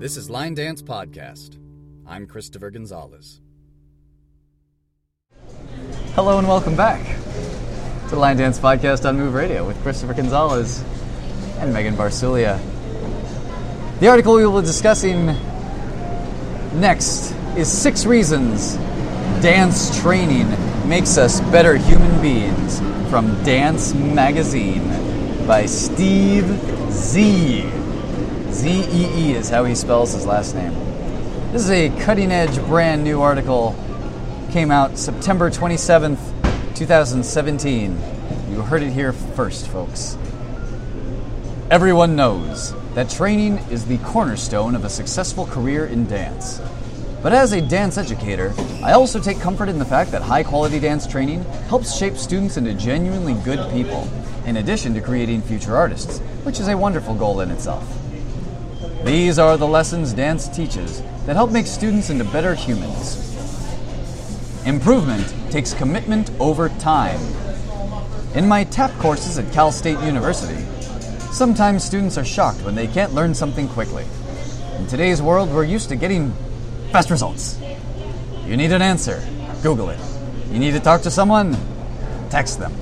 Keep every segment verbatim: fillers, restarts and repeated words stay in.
This is Line Dance Podcast. I'm Christopher Gonzalez. Hello and welcome back to Line Dance Podcast on Move Radio with Christopher Gonzalez and Megan Barsulia. The article we will be discussing next is Six Reasons Dance Training Makes Us Better Human Beings from Dance Magazine by Steve Z. Z E E is how he spells his last name. This is a cutting-edge, brand new article. Came out September twenty-seventh, twenty seventeen. You heard it here first, folks. Everyone knows that training is the cornerstone of a successful career in dance. But as a dance educator, I also take comfort in the fact that high-quality dance training helps shape students into genuinely good people, in addition to creating future artists, which is a wonderful goal in itself. These are the lessons dance teaches that help make students into better humans. Improvement takes commitment over time. In my tap courses at Cal State University, sometimes students are shocked when they can't learn something quickly. In today's world, we're used to getting fast results. You need an answer, Google it. You need to talk to someone, text them.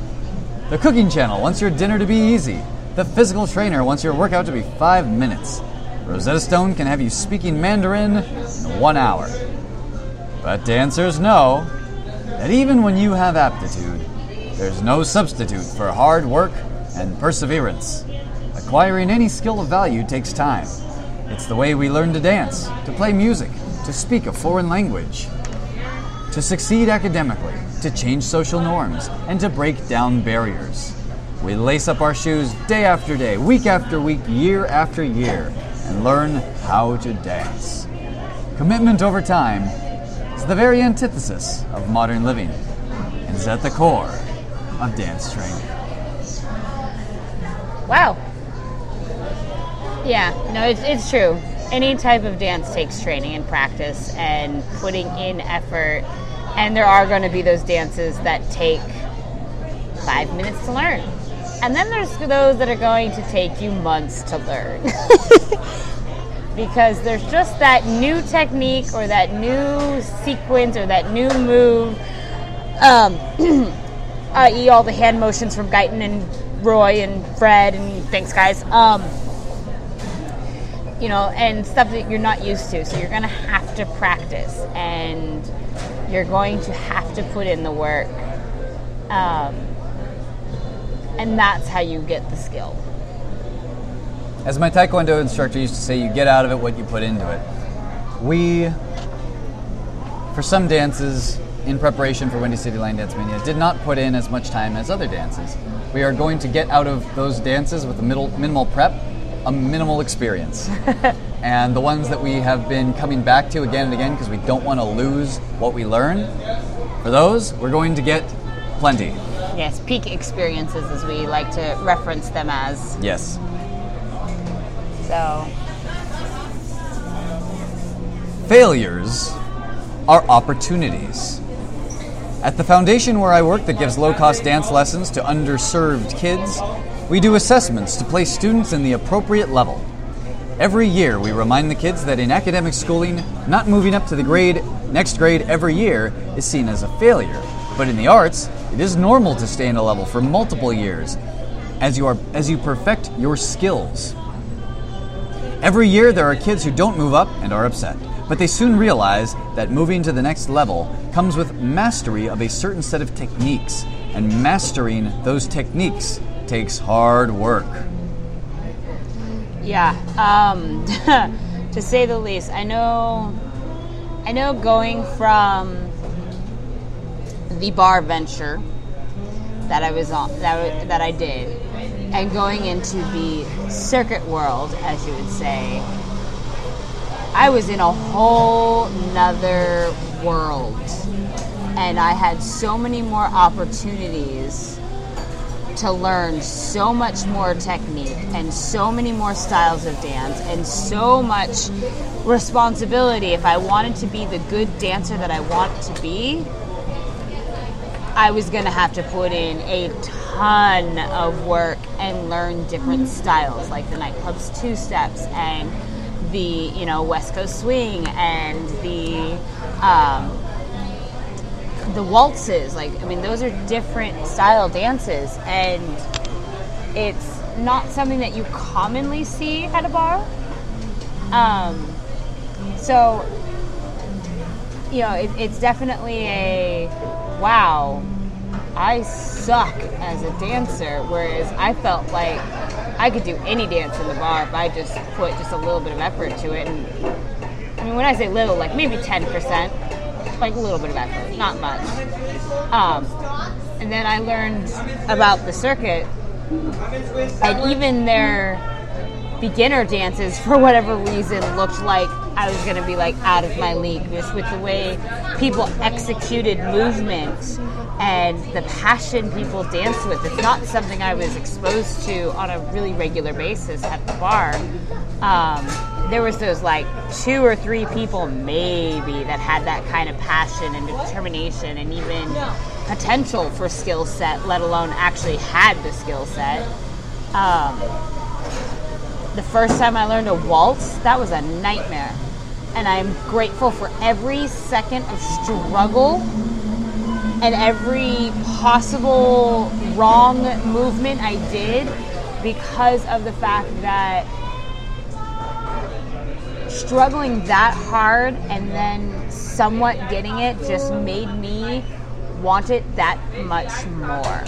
The cooking channel wants your dinner to be easy. The physical trainer wants your workout to be five minutes. Rosetta Stone can have you speaking Mandarin in one hour. But dancers know that even when you have aptitude, there's no substitute for hard work and perseverance. Acquiring any skill of value takes time. It's the way we learn to dance, to play music, to speak a foreign language, to succeed academically, to change social norms, and to break down barriers. We lace up our shoes day after day, week after week, year after year, and learn how to dance. Commitment over time is the very antithesis of modern living and is at the core of dance training. Wow. Yeah, no, it's, it's true. Any type of dance takes training and practice and putting in effort. And there are going to be those dances that take five minutes to learn. And then there's those that are going to take you months to learn. Because there's just that new technique or that new sequence or that new move, um, that is all the hand motions from Guyton and Roy and Fred and thanks guys, um, you know, and stuff that you're not used to. So you're going to have to practice and you're going to have to put in the work. Um, and that's how you get the skill. As my Taekwondo instructor used to say, you get out of it what you put into it. We, for some dances, in preparation for Windy City Line Dance Mania, did not put in as much time as other dances. We are going to get out of those dances with a middle, minimal prep, a minimal experience. And the ones that we have been coming back to again and again because we don't want to lose what we learn, for those, we're going to get plenty. Yes, peak experiences as we like to reference them as. Yes. So. Failures are opportunities. At the foundation where I work that gives low-cost dance lessons to underserved kids, we do assessments to place students in the appropriate level. Every year we remind the kids that in academic schooling, not moving up to the grade, next grade every year is seen as a failure. But in the arts, it is normal to stay in a level for multiple years as you are as you perfect your skills. Every year there are kids who don't move up and are upset, but they soon realize that moving to the next level comes with mastery of a certain set of techniques, and mastering those techniques takes hard work. Yeah, um, to say the least. I know, I know going from the bar venture that I was on, that, that I did, and going into the circuit world, as you would say, I was in a whole nother world. And I had so many more opportunities to learn so much more technique and so many more styles of dance and so much responsibility. If I wanted to be the good dancer that I want to be, I was going to have to put in a ton of work and learn different styles, like the nightclub's two steps and the, you know, West Coast swing and the um, the waltzes. Like, I mean, those are different style dances, and it's not something that you commonly see at a bar. Um, so, you know, it, it's definitely a, wow, I suck as a dancer, whereas I felt like I could do any dance in the bar if I just put just a little bit of effort to it. And I mean, when I say little, like maybe ten percent, like a little bit of effort, not much. Um, and then I learned about the circuit and even their beginner dances, for whatever reason, looked like I was going to be like out of my league, just with the way people executed movement and the passion people dance with. It's not something I was exposed to on a really regular basis at the bar. Um, there was those like two or three people maybe that had that kind of passion and determination and even potential for skill set, let alone actually had the skill set. Um, the first time I learned a waltz, that was a nightmare. And I'm grateful for every second of struggle and every possible wrong movement I did, because of the fact that struggling that hard and then somewhat getting it just made me want it that much more.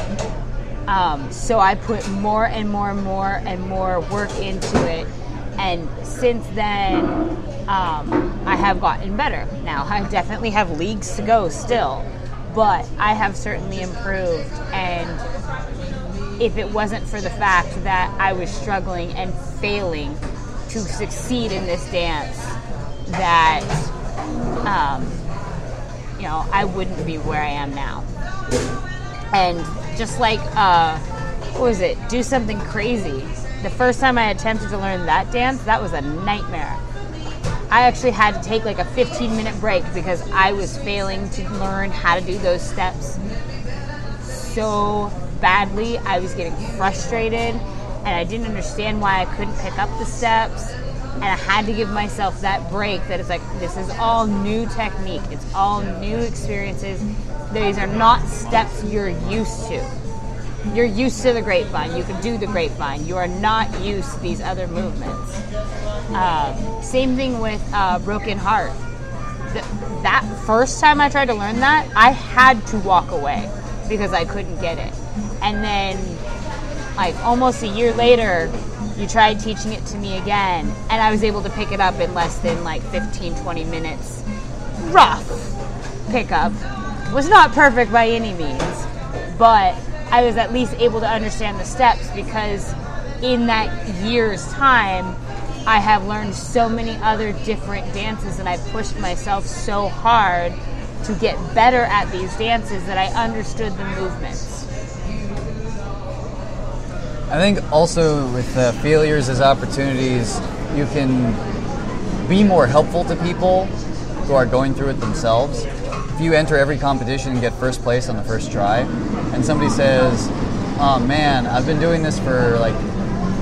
Um, so I put more and more and more and more work into it. And since then, um, I have gotten better. Now, I definitely have leagues to go still, but I have certainly improved. And if it wasn't for the fact that I was struggling and failing to succeed in this dance, that, um, you know, I wouldn't be where I am now. And just like, uh, what was it? Do Something Crazy. The first time I attempted to learn that dance, that was a nightmare. I actually had to take like a fifteen minute break because I was failing to learn how to do those steps so badly. I was getting frustrated and I didn't understand why I couldn't pick up the steps. And I had to give myself that break that it's like, this is all new technique. It's all new experiences. These are not steps you're used to. You're used to the grapevine. You can do the grapevine. You are not used to these other movements. Um, same thing with uh, Broken Heart. The, that first time I tried to learn that, I had to walk away because I couldn't get it. And then, like, almost a year later, you tried teaching it to me again, and I was able to pick it up in less than, like, fifteen, twenty minutes. Rough pickup. Was not perfect by any means, but I was at least able to understand the steps, because in that year's time, I have learned so many other different dances and I pushed myself so hard to get better at these dances that I understood the movements. I think also with uh, failures as opportunities, you can be more helpful to people who are going through it themselves. If you enter every competition and get first place on the first try, and somebody says, oh man, I've been doing this for like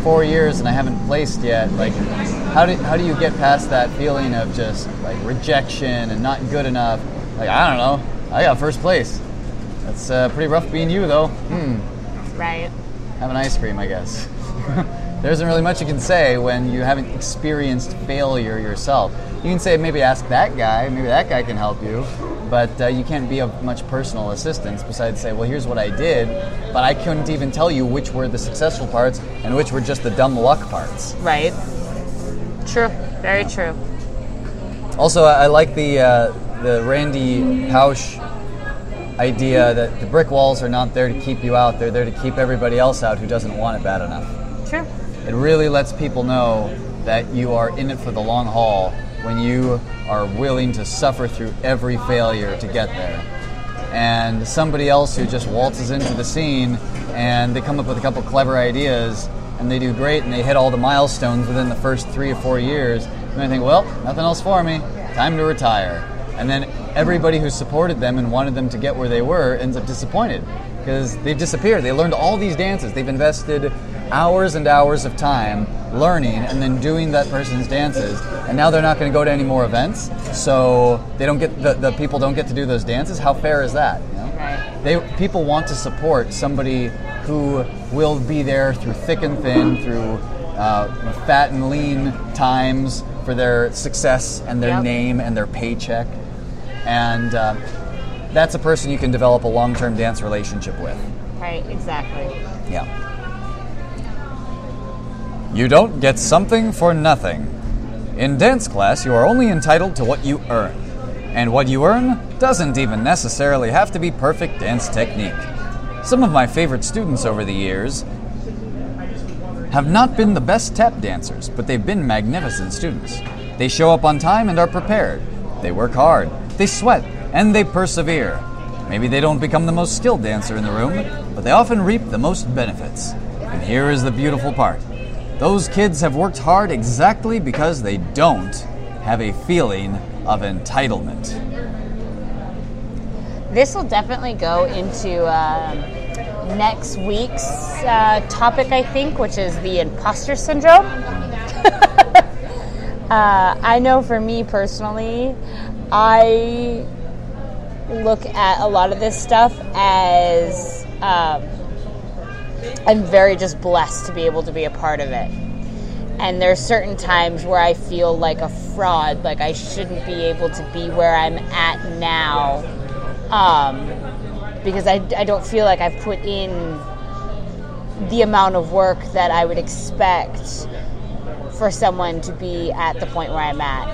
four years and I haven't placed yet. Like, how do how do you get past that feeling of just like rejection and not good enough? Like, I don't know, I got first place. That's uh, pretty rough being you though. Hmm. Right. Have an ice cream, I guess. There isn't really much you can say when you haven't experienced failure yourself. You can say, maybe ask that guy, maybe that guy can help you. But uh, you can't be of much personal assistance besides say, well, here's what I did, but I couldn't even tell you which were the successful parts and which were just the dumb luck parts. Right. True. Very true. Also, I like the uh, the Randy Pausch idea that the brick walls are not there to keep you out. They're there to keep everybody else out who doesn't want it bad enough. True. It really lets people know that you are in it for the long haul when you are willing to suffer through every failure to get there. And somebody else who just waltzes into the scene and they come up with a couple clever ideas and they do great and they hit all the milestones within the first three or four years and they think, well, nothing else for me, time to retire. And then everybody who supported them and wanted them to get where they were ends up disappointed because they've disappeared. They learned all these dances. They've invested hours and hours of time learning and then doing that person's dances, and now they're not going to go to any more events, so they don't get the, the people don't get to do those dances. How fair is that? You know? Right. They people want to support somebody who will be there through thick and thin, through uh, fat and lean times for their success and their yep. name and their paycheck, and uh, that's a person you can develop a long-term dance relationship with. Right. Exactly. Yeah. You don't get something for nothing. In dance class, you are only entitled to what you earn. And what you earn doesn't even necessarily have to be perfect dance technique. Some of my favorite students over the years have not been the best tap dancers, but they've been magnificent students. They show up on time and are prepared. They work hard, they sweat, and they persevere. Maybe they don't become the most skilled dancer in the room, but they often reap the most benefits. And here is the beautiful part. Those kids have worked hard exactly because they don't have a feeling of entitlement. This will definitely go into uh, next week's uh, topic, I think, which is the imposter syndrome. uh, I know for me personally, I look at a lot of this stuff as... Um, I'm very just blessed to be able to be a part of it. And there's certain times where I feel like a fraud, like I shouldn't be able to be where I'm at now, um, because I, I don't feel like I've put in the amount of work that I would expect for someone to be at the point where I'm at.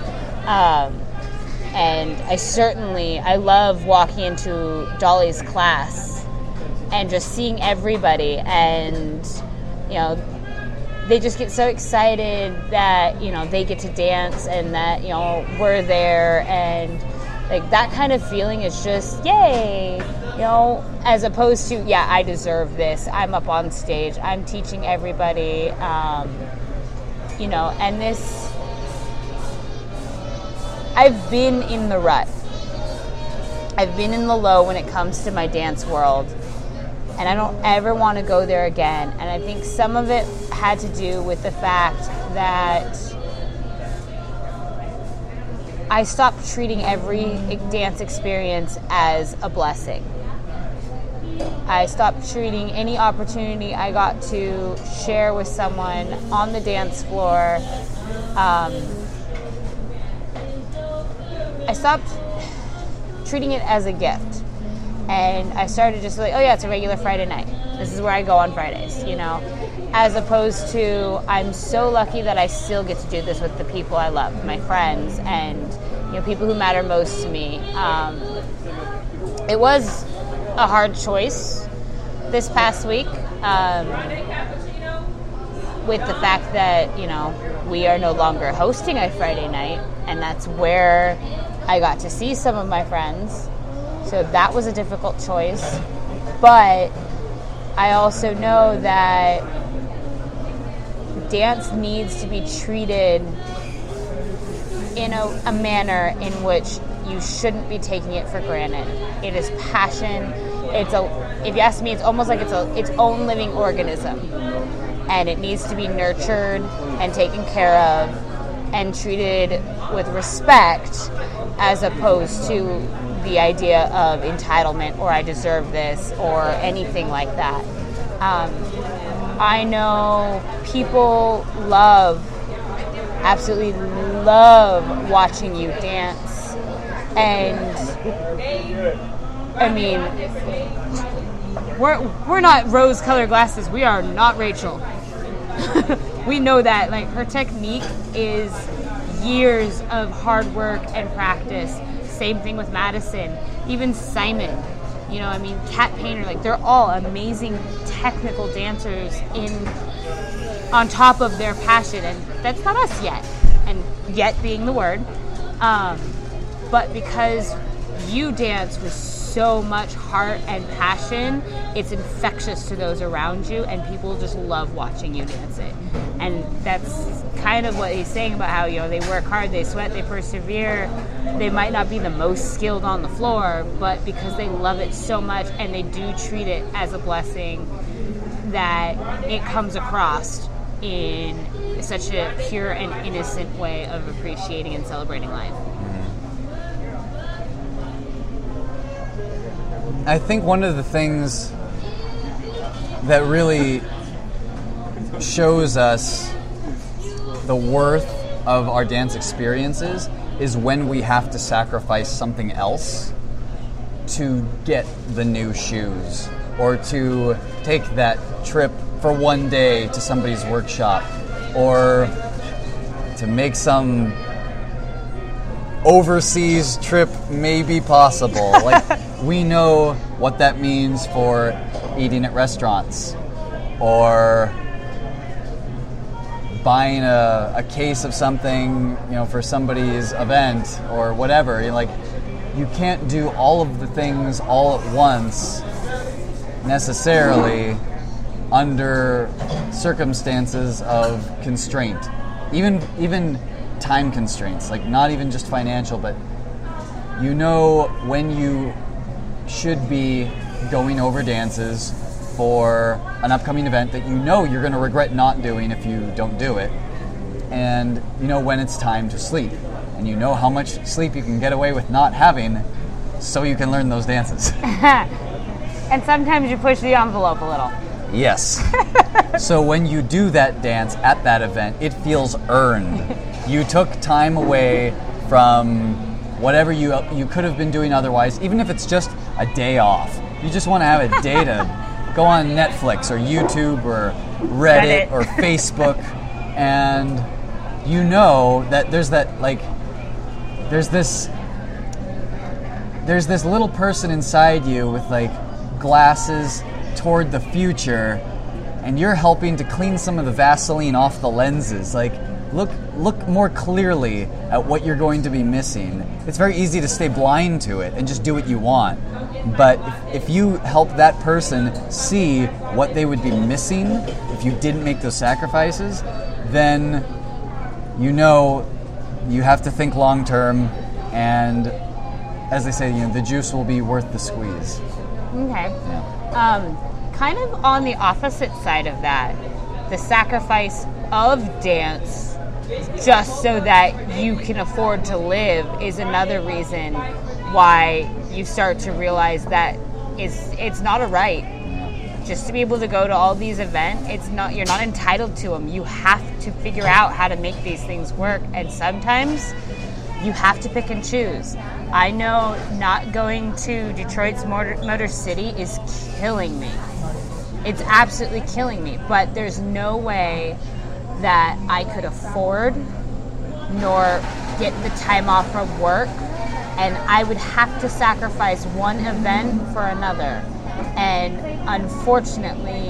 Um, and I certainly, I love walking into Dolly's class and just seeing everybody, and you know, they just get so excited that, you know, they get to dance and that, you know, we're there, and like that kind of feeling is just yay, you know, as opposed to yeah, I deserve this, I'm up on stage, I'm teaching everybody, um, you know, and this, I've been in the rut, I've been in the low when it comes to my dance world. And I don't ever want to go there again. And I think some of it had to do with the fact that I stopped treating every dance experience as a blessing. I stopped treating any opportunity I got to share with someone on the dance floor. Um, I stopped treating it as a gift. And I started just like, oh yeah, it's a regular Friday night. This is where I go on Fridays, you know? As opposed to, I'm so lucky that I still get to do this with the people I love, my friends, and, you know, people who matter most to me. Um, it was a hard choice this past week, um, with the fact that, you know, we are no longer hosting a Friday night, and that's where I got to see some of my friends. So that was a difficult choice, but I also know that dance needs to be treated in a, a manner in which you shouldn't be taking it for granted. It is passion. It's a, if you ask me, it's almost like it's a, its own living organism, and it needs to be nurtured and taken care of and treated with respect, as opposed to the idea of entitlement or I deserve this or anything like that. Um, I know people love, absolutely love watching you dance. And I mean, we're we're not rose-colored glasses. We are not Rachel. We know that. Like, her technique is years of hard work and practice. Same thing with Madison, even Simon, you know, I mean, Kat Painter, like they're all amazing technical dancers in on top of their passion, and that's not us yet, and yet being the word, um, but because you dance with so much heart and passion, it's infectious to those around you, and people just love watching you dance it, and that's kind of what he's saying about how, you know, they work hard, they sweat, they persevere. They might not be the most skilled on the floor, but because they love it so much and they do treat it as a blessing, that it comes across in such a pure and innocent way of appreciating and celebrating life. Mm-hmm. I think one of the things that really shows us the worth of our dance experiences is when we have to sacrifice something else to get the new shoes, or to take that trip for one day to somebody's workshop, or to make some overseas trip maybe possible. Like, we know what that means for eating at restaurants, or buying a, a case of something, you know, for somebody's event or whatever. You're like, you can't do all of the things all at once necessarily under circumstances of constraint, even even time constraints, like not even just financial, but you know when you should be going over dances for an upcoming event that you know you're going to regret not doing if you don't do it, and you know when it's time to sleep, and you know how much sleep you can get away with not having so you can learn those dances. And sometimes you push the envelope a little. Yes. So when you do that dance at that event, it feels earned. You took time away from whatever you you could have been doing otherwise, even if it's just a day off. You just want to have a day to go on Netflix or YouTube or Reddit, Reddit. or Facebook, and you know that there's that, like, there's this there's this little person inside you with, like, glasses toward the future, and you're helping to clean some of the Vaseline off the lenses. Like, look look more clearly at what you're going to be missing. It's very easy to stay blind to it and just do what you want. But if, if you help that person see what they would be missing if you didn't make those sacrifices, then you know you have to think long term, and as they say, you know, the juice will be worth the squeeze. Okay. Yeah. Um, kind of on the opposite side of that, the sacrifice of dance just so that you can afford to live is another reason why you start to realize that it's it's not a right. Just to be able to go to all these events, it's not you're not entitled to them. You have to figure out how to make these things work, and sometimes you have to pick and choose. I know not going to Detroit's Motor, Motor City is killing me. It's absolutely killing me. But there's no way that I could afford nor get the time off from work. And I would have to sacrifice one event for another. And unfortunately,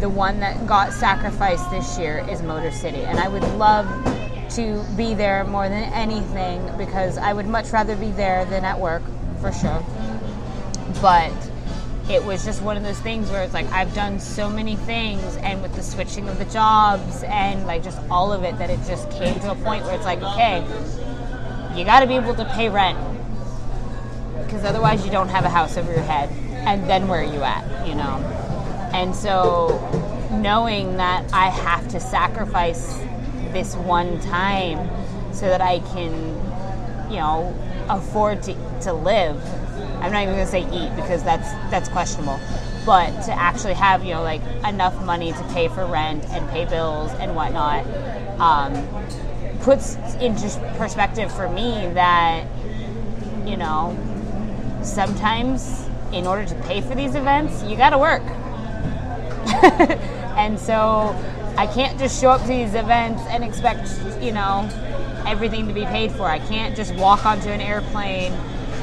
the one that got sacrificed this year is Motor City. And I would love to be there more than anything, because I would much rather be there than at work, for sure. But it was just one of those things where it's like, I've done so many things, and with the switching of the jobs and like just all of it, that it just came to a point where it's like, okay, you got to be able to pay rent, because otherwise you don't have a house over your head, and then where are you at, you know? And so knowing that I have to sacrifice this one time so that I can, you know, afford to to live. I'm not even going to say eat, because that's that's questionable, but to actually have, you know, like enough money to pay for rent and pay bills and whatnot, um, puts into perspective for me that, you know, sometimes in order to pay for these events, you got to work. And so I can't just show up to these events and expect, you know, everything to be paid for. I can't just walk onto an airplane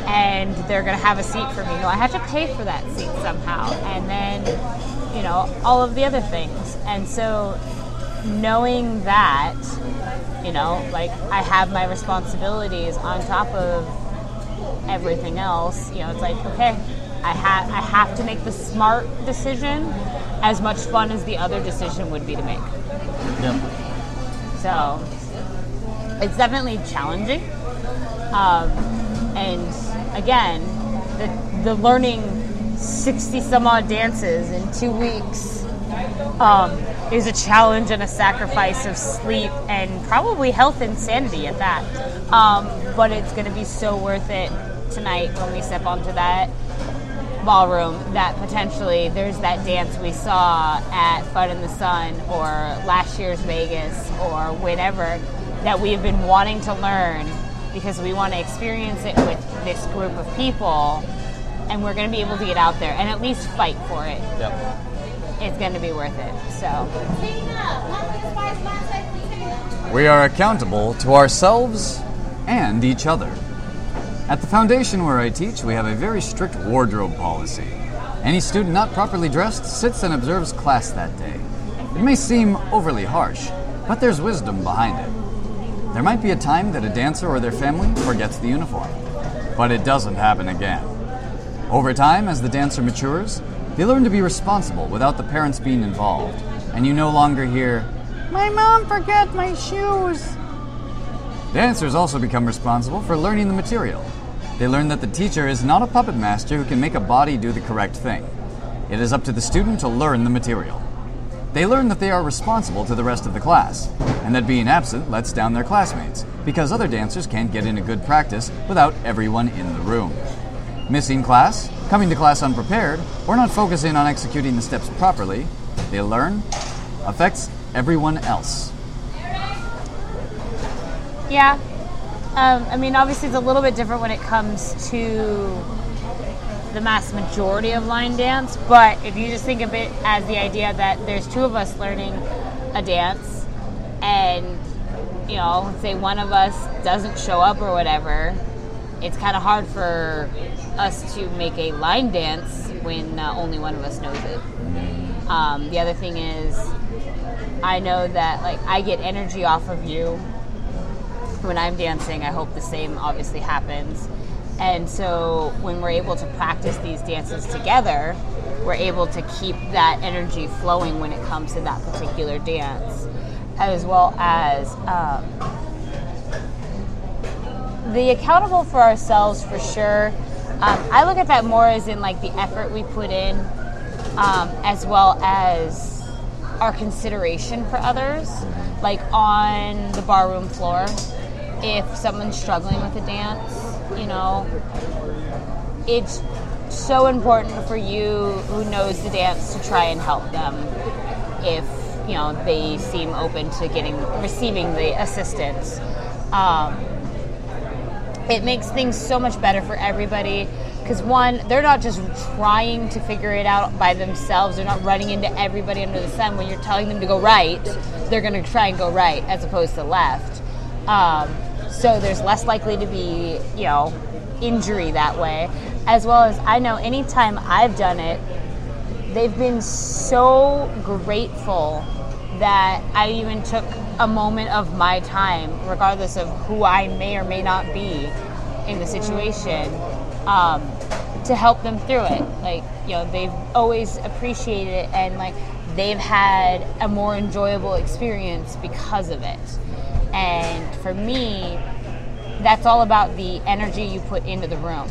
and they're going to have a seat for me. No, I have to pay for that seat somehow. And then, you know, all of the other things. And so knowing that, you know, like I have my responsibilities on top of everything else, you know, it's like, okay, I have I have to make the smart decision, as much fun as the other decision would be to make. Yep. So it's definitely challenging. Um, and again, the the learning sixty some odd dances in two weeks Um, it was a challenge and a sacrifice of sleep and probably health and sanity at that. Um, but it's going to be so worth it tonight when we step onto that ballroom, that potentially there's that dance we saw at Fun in the Sun or last year's Vegas or whenever that we have been wanting to learn, because we want to experience it with this group of people, and we're going to be able to get out there and at least fight for it. Yep. It's going to be worth it. So we are accountable to ourselves and each other. At the foundation where I teach, we have a very strict wardrobe policy. Any student not properly dressed sits and observes class that day. It may seem overly harsh, but there's wisdom behind it. There might be a time that a dancer or their family forgets the uniform, but it doesn't happen again. Over time, as the dancer matures, they learn to be responsible without the parents being involved, and you no longer hear, "My mom forgot my shoes." Dancers also become responsible for learning the material. They learn that the teacher is not a puppet master who can make a body do the correct thing. It is up to the student to learn the material. They learn that they are responsible to the rest of the class, and that being absent lets down their classmates, because other dancers can't get into good practice without everyone in the room. Missing class, coming to class unprepared, or not focusing on executing the steps properly, they learn, affects everyone else. Yeah. Um, I mean, obviously it's a little bit different when it comes to the mass majority of line dance, but if you just think of it as the idea that there's two of us learning a dance, and, you know, say one of us doesn't show up or whatever, it's kind of hard for us to make a line dance when uh, only one of us knows it. Um, the other thing is, I know that, like, I get energy off of you when I'm dancing. I hope the same obviously happens. And so when we're able to practice these dances together, we're able to keep that energy flowing when it comes to that particular dance, as well as um, the accountable for ourselves, for sure. Um, I look at that more as in like the effort we put in, um, as well as our consideration for others. Like on the barroom floor, if someone's struggling with a dance, you know, it's so important for you who knows the dance to try and help them if, you know, they seem open to getting receiving the assistance. Um, it makes things so much better for everybody, because one, they're not just trying to figure it out by themselves. They're not running into everybody under the sun. When you're telling them to go right, they're going to try and go right as opposed to left. Um, so there's less likely to be, you know, injury that way. As well as, I know anytime I've done it, they've been so grateful that I even took a moment of my time, regardless of who I may or may not be in the situation, um, to help them through it. Like, you know, they've always appreciated it, and like they've had a more enjoyable experience because of it. And for me, that's all about the energy you put into the room.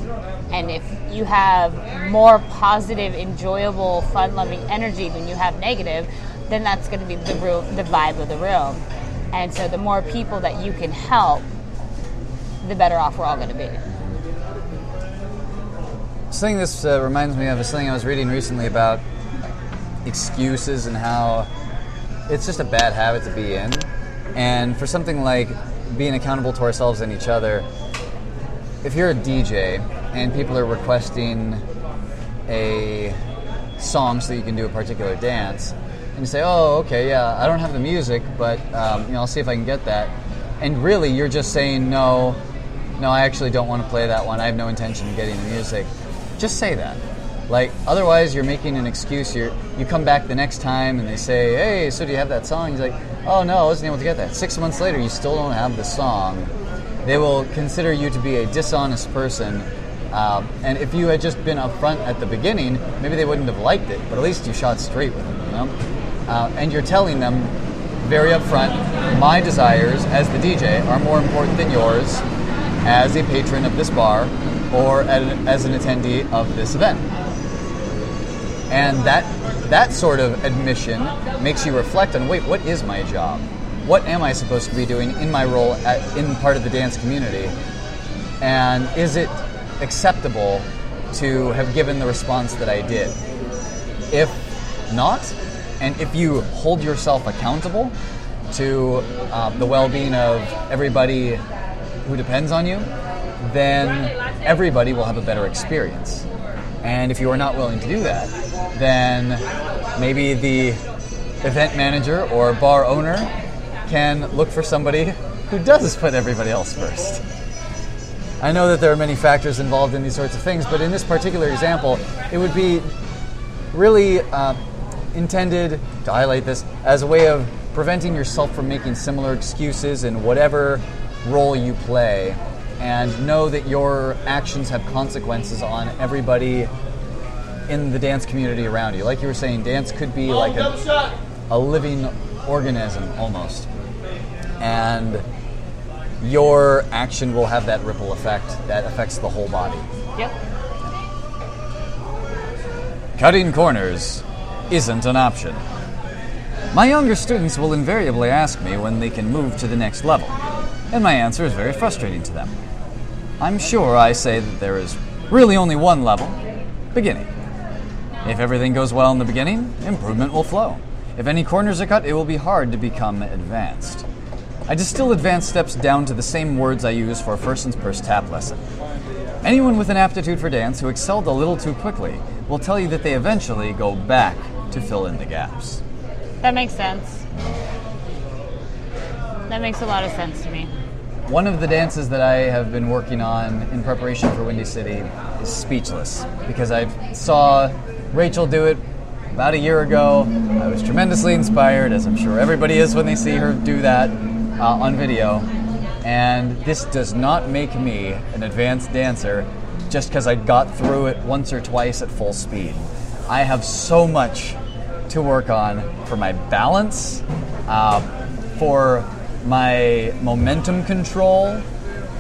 And if you have more positive, enjoyable, fun-loving energy than you have negative, then that's going to be the room, the vibe of the room. And so the more people that you can help, the better off we're all going to be. Something this uh, reminds me of is something I was reading recently about excuses and how it's just a bad habit to be in. And for something like being accountable to ourselves and each other, if you're a D J and people are requesting a song so that you can do a particular dance, and you say, "Oh, okay, yeah, I don't have the music, but um, you know, I'll see if I can get that." And really, you're just saying, "No, no, I actually don't want to play that one. I have no intention of getting the music." Just say that. Like, otherwise, you're making an excuse. You you come back the next time, and they say, "Hey, so do you have that song?" He's like, "Oh no, I wasn't able to get that." Six months later, you still don't have the song. They will consider you to be a dishonest person. Um, and if you had just been upfront at the beginning, maybe they wouldn't have liked it. But at least you shot straight with them, you know. Uh, and you're telling them very upfront, my desires as the D J are more important than yours as a patron of this bar or as an attendee of this event. And that that sort of admission makes you reflect on, wait, what is my job? What am I supposed to be doing in my role at, in part of the dance community? And is it acceptable to have given the response that I did? If not, and if you hold yourself accountable to um, the well-being of everybody who depends on you, then everybody will have a better experience. And if you are not willing to do that, then maybe the event manager or bar owner can look for somebody who does put everybody else first. I know that there are many factors involved in these sorts of things, but in this particular example, it would be really uh, intended to highlight this as a way of preventing yourself from making similar excuses in whatever role you play, and know that your actions have consequences on everybody in the dance community around you. Like you were saying, dance could be like a, a living organism almost, and your action will have that ripple effect that affects the whole body. Yep. Cutting corners isn't an option. My younger students will invariably ask me when they can move to the next level, and my answer is very frustrating to them. I'm sure I say that there is really only one level, beginning. If everything goes well in the beginning, improvement will flow. If any corners are cut, it will be hard to become advanced. I distill advanced steps down to the same words I use for a person's first tap lesson. Anyone with an aptitude for dance who excelled a little too quickly will tell you that they eventually go back to fill in the gaps. That makes sense. That makes a lot of sense to me. One of the dances that I have been working on in preparation for Windy City is Speechless, because I saw Rachel do it about a year ago. I was tremendously inspired, as I'm sure everybody is when they see her do that uh, on video. And this does not make me an advanced dancer just because I got through it once or twice at full speed. I have so much to work on for my balance, uh, for my momentum control,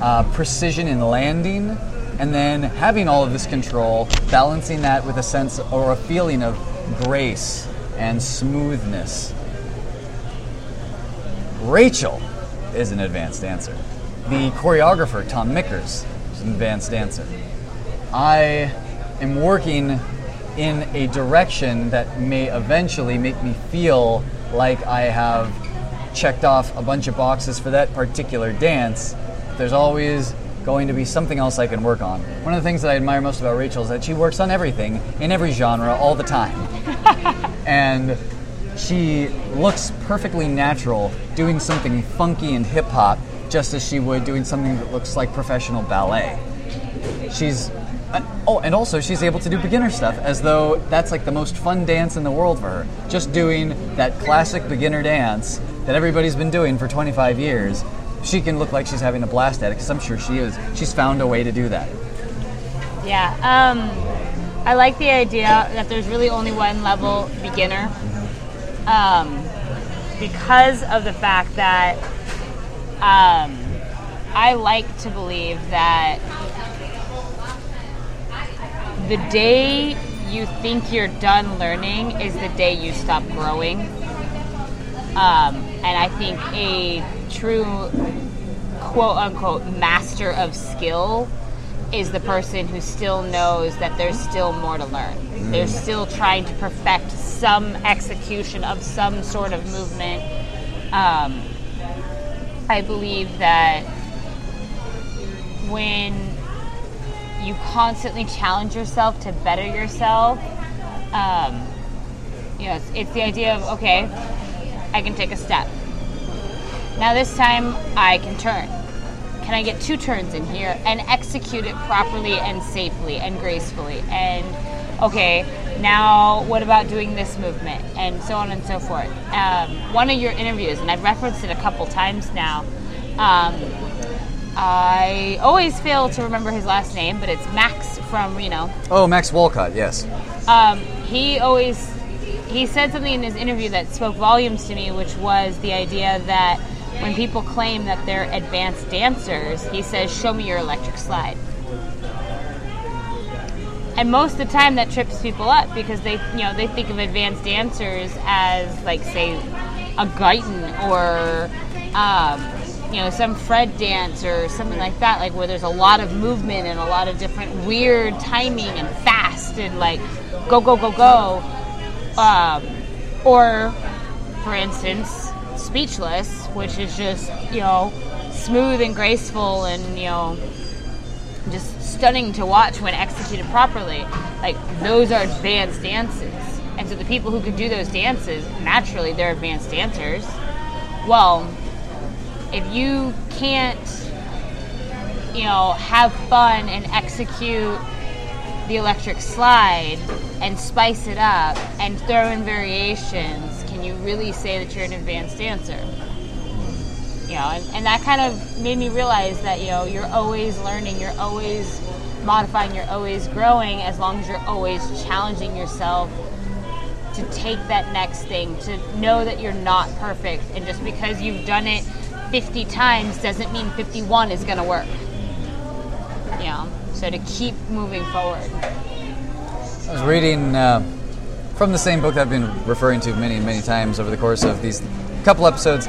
uh, precision in landing, and then having all of this control, balancing that with a sense or a feeling of grace and smoothness. Rachel is an advanced dancer. The choreographer, Tom Mickers, is an advanced dancer. I am working in a direction that may eventually make me feel like I have checked off a bunch of boxes for that particular dance. There's always going to be something else I can work on. One of the things that I admire most about Rachel is that she works on everything, in every genre, all the time. And she looks perfectly natural doing something funky and hip-hop, just as she would doing something that looks like professional ballet. She's... Oh, and also she's able to do beginner stuff, as though that's like the most fun dance in the world for her. Just doing that classic beginner dance that everybody's been doing for twenty-five years, she can look like she's having a blast at it, because I'm sure she is. She's found a way to do that. Yeah, um, I like the idea that there's really only one level, beginner, um, because of the fact that um, I like to believe that the day you think you're done learning is the day you stop growing. Um, and I think a true quote-unquote master of skill is the person who still knows that there's still more to learn. Mm. They're still trying to perfect some execution of some sort of movement. Um, I believe that when you constantly challenge yourself to better yourself, um, you know, it's, it's the idea of, okay, I can take a step. Now this time I can turn. Can I get two turns in here and execute it properly and safely and gracefully? And okay, now what about doing this movement? And so on and so forth. Um, one of your interviews, and I've referenced it a couple times now, um, I always fail to remember his last name, but it's Max from Reno. Oh, Max Walcott, yes. Um, he always, he said something in his interview that spoke volumes to me, which was the idea that when people claim that they're advanced dancers, he says, show me your electric slide. And most of the time that trips people up because they, you know, they think of advanced dancers as, like, say, a Guyton or, um, you know, some Fred dance or something like that, like where there's a lot of movement and a lot of different weird timing and fast and, like, go, go, go, go. Um, or, for instance, Speechless, which is just, you know, smooth and graceful and, you know, just stunning to watch when executed properly. Like, those are advanced dances. And so the people who can do those dances, naturally, they're advanced dancers. Well, if you can't, you know, have fun and execute the electric slide and spice it up and throw in variations, can you really say that you're an advanced dancer? You know, and, and that kind of made me realize that, you know, you're always learning, you're always modifying, you're always growing, as long as you're always challenging yourself to take that next thing, to know that you're not perfect. And just because you've done it fifty times doesn't mean fifty-one is going to work. You know, so to keep moving forward. I was reading uh, from the same book that I've been referring to many, many times over the course of these couple episodes.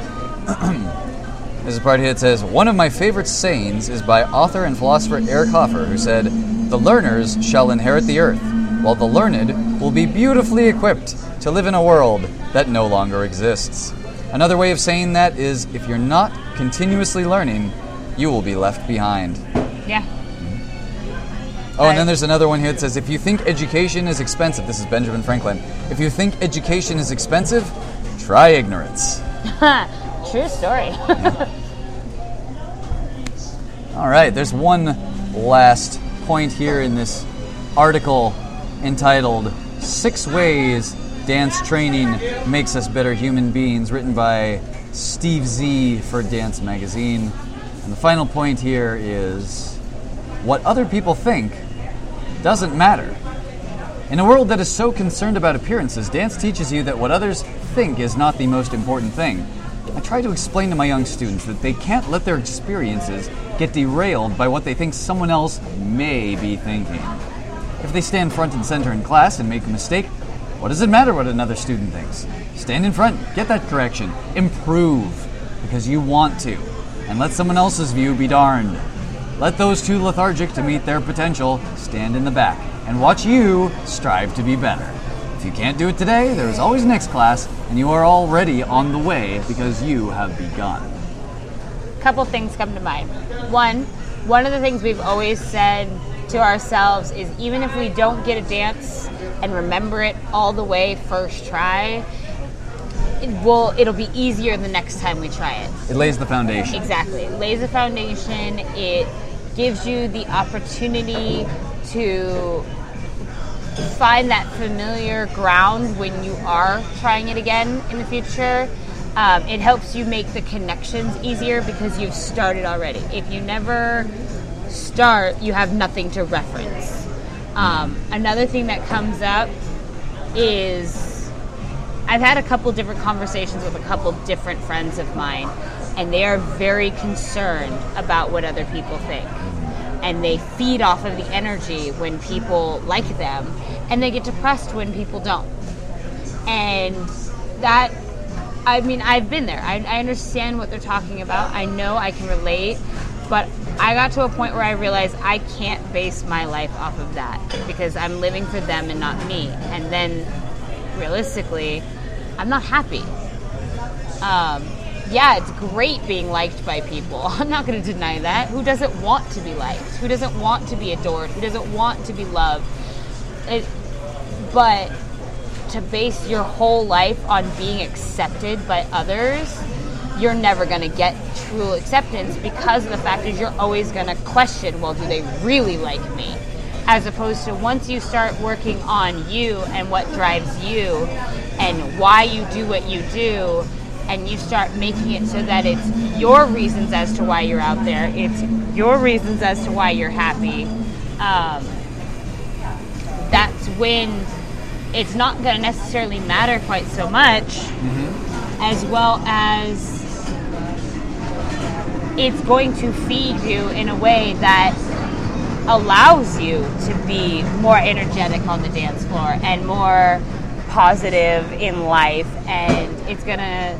There's a part here that says, one of my favorite sayings is by author and philosopher Eric Hoffer, who said, the learners shall inherit the earth, while the learned will be beautifully equipped to live in a world that no longer exists. Another way of saying that is, if you're not continuously learning, you will be left behind. Yeah. Mm-hmm. Oh, and then there's another one here that says, if you think education is expensive, this is Benjamin Franklin, if you think education is expensive, try ignorance. True story. All right, there's one last point here in this article entitled Six Ways Dance Training Makes Us Better Human Beings, written by Steve Z for Dance Magazine. And the final point here is what other people think doesn't matter. In a world that is so concerned about appearances, dance teaches you that what others think is not the most important thing. I try to explain to my young students that they can't let their experiences get derailed by what they think someone else may be thinking. If they stand front and center in class and make a mistake, what does it matter what another student thinks? Stand in front, get that correction, improve, because you want to, and let someone else's view be darned. Let those too lethargic to meet their potential stand in the back and watch you strive to be better. If you can't do it today, there is always next class, and you are already on the way because you have begun. A couple things come to mind. One, one of the things we've always said to ourselves is even if we don't get a dance and remember it all the way first try, it will, it'll be easier the next time we try it. It lays the foundation. Exactly. It lays the foundation. It gives you the opportunity to find that familiar ground when you are trying it again in the future. Um, it helps you make the connections easier because you've started already. If you never start, you have nothing to reference. Um, another thing that comes up is I've had a couple different conversations with a couple different friends of mine, and they are very concerned about what other people think. And they feed off of the energy when people like them, and they get depressed when people don't. And that, I mean, I've been there. I, I understand what they're talking about. I know I can relate, but I got to a point where I realized I can't base my life off of that because I'm living for them and not me. And then, realistically, I'm not happy. Um, Yeah, it's great being liked by people. I'm not going to deny that. Who doesn't want to be liked? Who doesn't want to be adored? Who doesn't want to be loved? It, but to base your whole life on being accepted by others, you're never going to get true acceptance because of the fact is you're always going to question, well, do they really like me? As opposed to once you start working on you and what drives you and why you do what you do, and you start making it so that it's your reasons as to why you're out there. It's your reasons as to why you're happy. Um, that's when it's not going to necessarily matter quite so much, mm-hmm. as well as it's going to feed you in a way that allows you to be more energetic on the dance floor and more positive in life, and it's gonna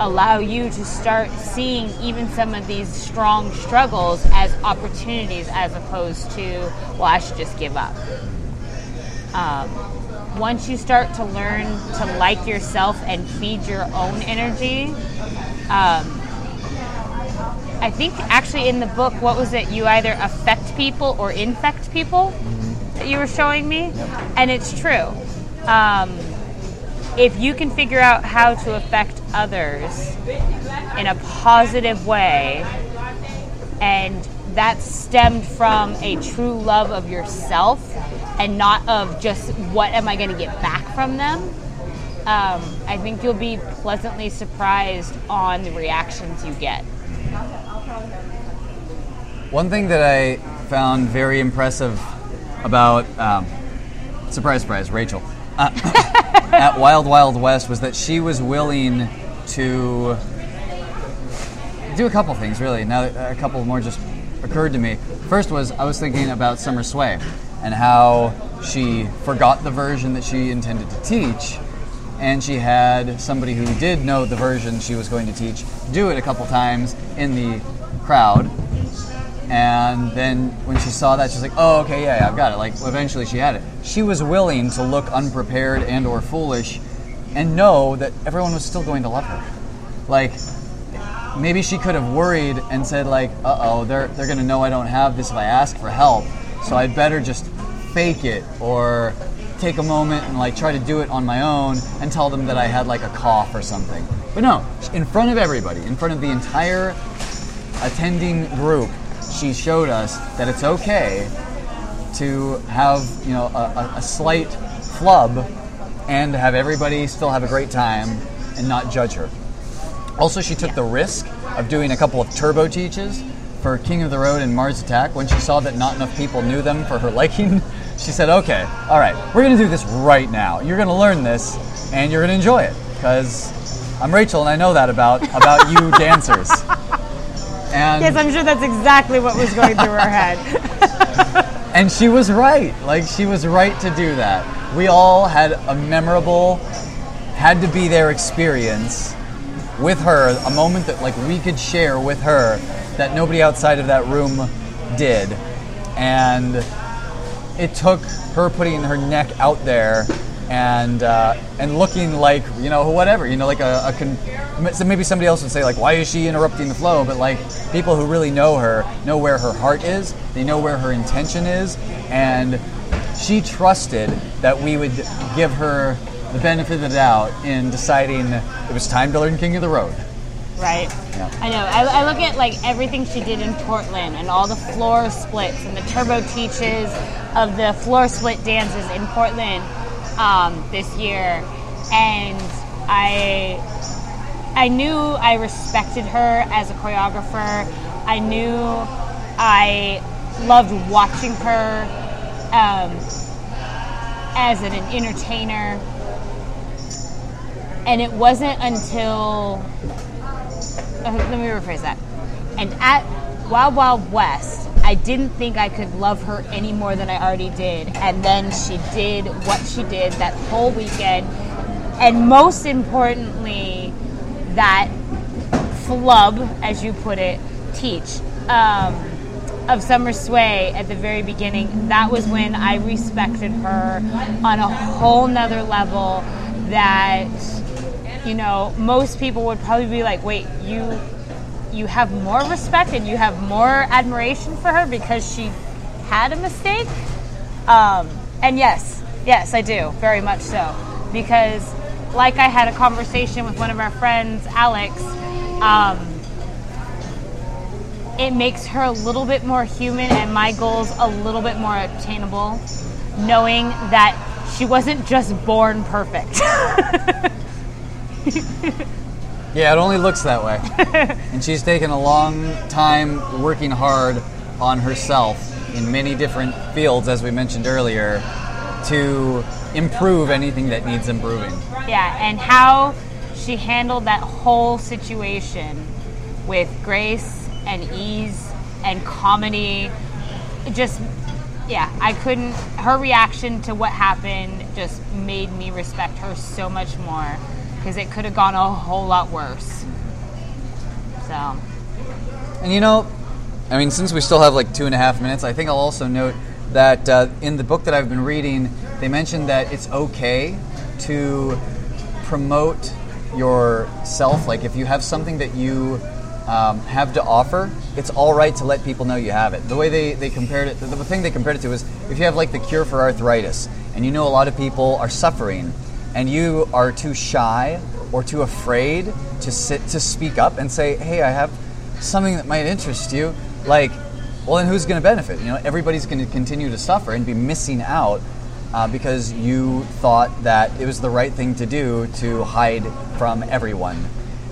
allow you to start seeing even some of these strong struggles as opportunities as opposed to, well, I should just give up. Um, once you start to learn to like yourself and feed your own energy, um, I think actually in the book, what was it? You either affect people or infect people that you were showing me. Yep. And it's true. Um, if you can figure out how to affect others in a positive way, and that stemmed from a true love of yourself and not of just what am I going to get back from them, um, I think you'll be pleasantly surprised on the reactions you get. One thing that I found very impressive about, um, surprise, surprise, Rachel, uh, at Wild Wild West was that she was willing to do a couple things, really. Now, a couple more just occurred to me. First was, I was thinking about Summer Sway and how she forgot the version that she intended to teach, and she had somebody who did know the version she was going to teach do it a couple times in the crowd. And then when she saw that, she's like, oh, okay, yeah, yeah, I've got it. Like, eventually she had it. She was willing to look unprepared and or foolish and know that everyone was still going to love her. Like, maybe she could have worried and said, like, uh-oh, they're, they're going to know I don't have this if I ask for help, so I'd better just fake it or take a moment and, like, try to do it on my own and tell them that I had, like, a cough or something. But no, in front of everybody, in front of the entire attending group, she showed us that it's okay to have, you know, a, a slight flub and have everybody still have a great time and not judge her. Also, she took the risk of doing a couple of turbo teaches for King of the Road and Mars Attack. When she saw that not enough people knew them for her liking, she said, okay, all right, we're going to do this right now. You're going to learn this, and you're going to enjoy it, because I'm Rachel, and I know that about, about you dancers. And yes, I'm sure that's exactly what was going through her head. And she was right. Like, she was right to do that. We all had a memorable, had-to-be-there experience with her, a moment that, like, we could share with her that nobody outside of that room did. And it took her putting her neck out there and uh, and looking like, you know, whatever, you know, like a, a con- maybe somebody else would say, like, why is she interrupting the flow? But, like, people who really know her know where her heart is, they know where her intention is, and she trusted that we would give her the benefit of the doubt in deciding it was time to learn King of the Road. Right. Yeah. I know. I, I look at, like, everything she did in Portland and all the floor splits and the turbo teaches of the floor split dances in Portland um, this year, and I I knew I respected her as a choreographer. I knew I loved watching her um, as an, an entertainer, and it wasn't until. Let me rephrase that. And at Wild Wild West, I didn't think I could love her any more than I already did. And then she did what she did that whole weekend. And most importantly, that flub, as you put it, teach um, of Summer Sway at the very beginning. That was when I respected her on a whole nother level that... You know, most people would probably be like, wait, you you have more respect and you have more admiration for her because she had a mistake? Um, and yes, yes, I do, very much so. Because, like, I had a conversation with one of our friends, Alex, um, it makes her a little bit more human and my goals a little bit more attainable, knowing that she wasn't just born perfect. Yeah, it only looks that way. And she's taken a long time working hard on herself in many different fields, as we mentioned earlier, to improve anything that needs improving. Yeah, and how she handled that whole situation with grace and ease and comedy it just, yeah, I couldn't, her reaction to what happened just made me respect her so much more, because it could have gone a whole lot worse. So. And you know, I mean, since we still have like two and a half minutes, I think I'll also note that uh, in the book that I've been reading, they mentioned that it's okay to promote yourself. Like if you have something that you um, have to offer, it's all right to let people know you have it. The way they, they compared it, the, the thing they compared it to is if you have like the cure for arthritis and you know a lot of people are suffering and you are too shy or too afraid to sit, to speak up and say, hey, I have something that might interest you. Like, well, then who's going to benefit? You know, everybody's going to continue to suffer and be missing out uh, because you thought that it was the right thing to do to hide from everyone.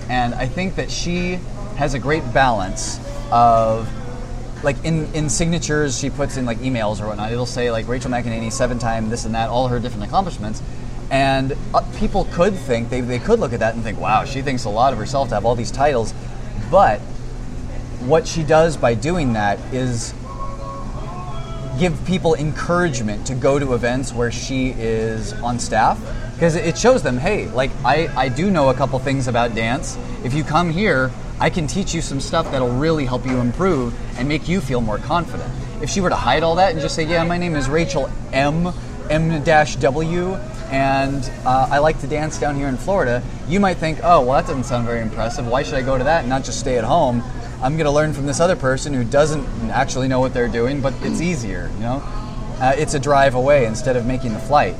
And I think that she has a great balance of, like, in, in signatures she puts in, like, emails or whatnot. It'll say, like, Rachel McEnany, seven-time, this and that, all her different accomplishments. And uh, people could think, they they could look at that and think, wow, she thinks a lot of herself to have all these titles. But what she does by doing that is give people encouragement to go to events where she is on staff, because it shows them, hey, like I, I do know a couple things about dance. If you come here, I can teach you some stuff that'll really help you improve and make you feel more confident. If she were to hide all that and just say, yeah, my name is Rachel M, M-W, and uh, I like to dance down here in Florida, you might think, oh, well, that doesn't sound very impressive. Why should I go to that and not just stay at home? I'm going to learn from this other person who doesn't actually know what they're doing, but it's easier, you know? Uh, it's a drive away instead of making the flight.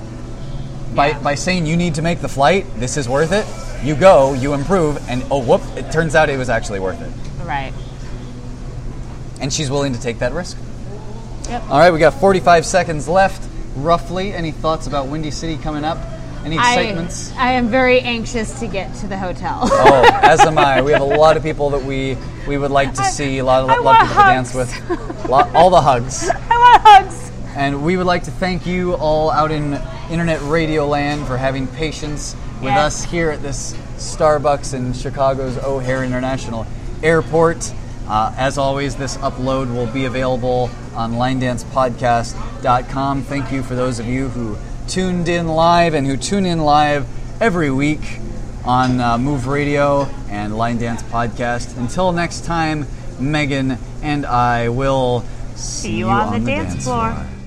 By yeah. by saying you need to make the flight, this is worth it, you go, you improve, and oh, whoop, it turns out it was actually worth it. Right. And she's willing to take that risk. Yep. All right, we got forty-five seconds left, roughly. Any thoughts about Windy City coming up? Any excitements? I, I am very anxious to get to the hotel. Oh, as am I. We have a lot of people that we, we would like to I, see, a lot of people hugs. to dance with. Lot, all the hugs. I want hugs. And we would like to thank you all out in internet radio land for having patience with yes. us here at this Starbucks in Chicago's O'Hare International Airport. Uh, as always, this upload will be available on line dance podcast dot com. Thank you for those of you who tuned in live and who tune in live every week on uh, Move Radio and Line Dance Podcast. Until next time, Megan and I will see, see you on, on the, the dance, dance floor. floor.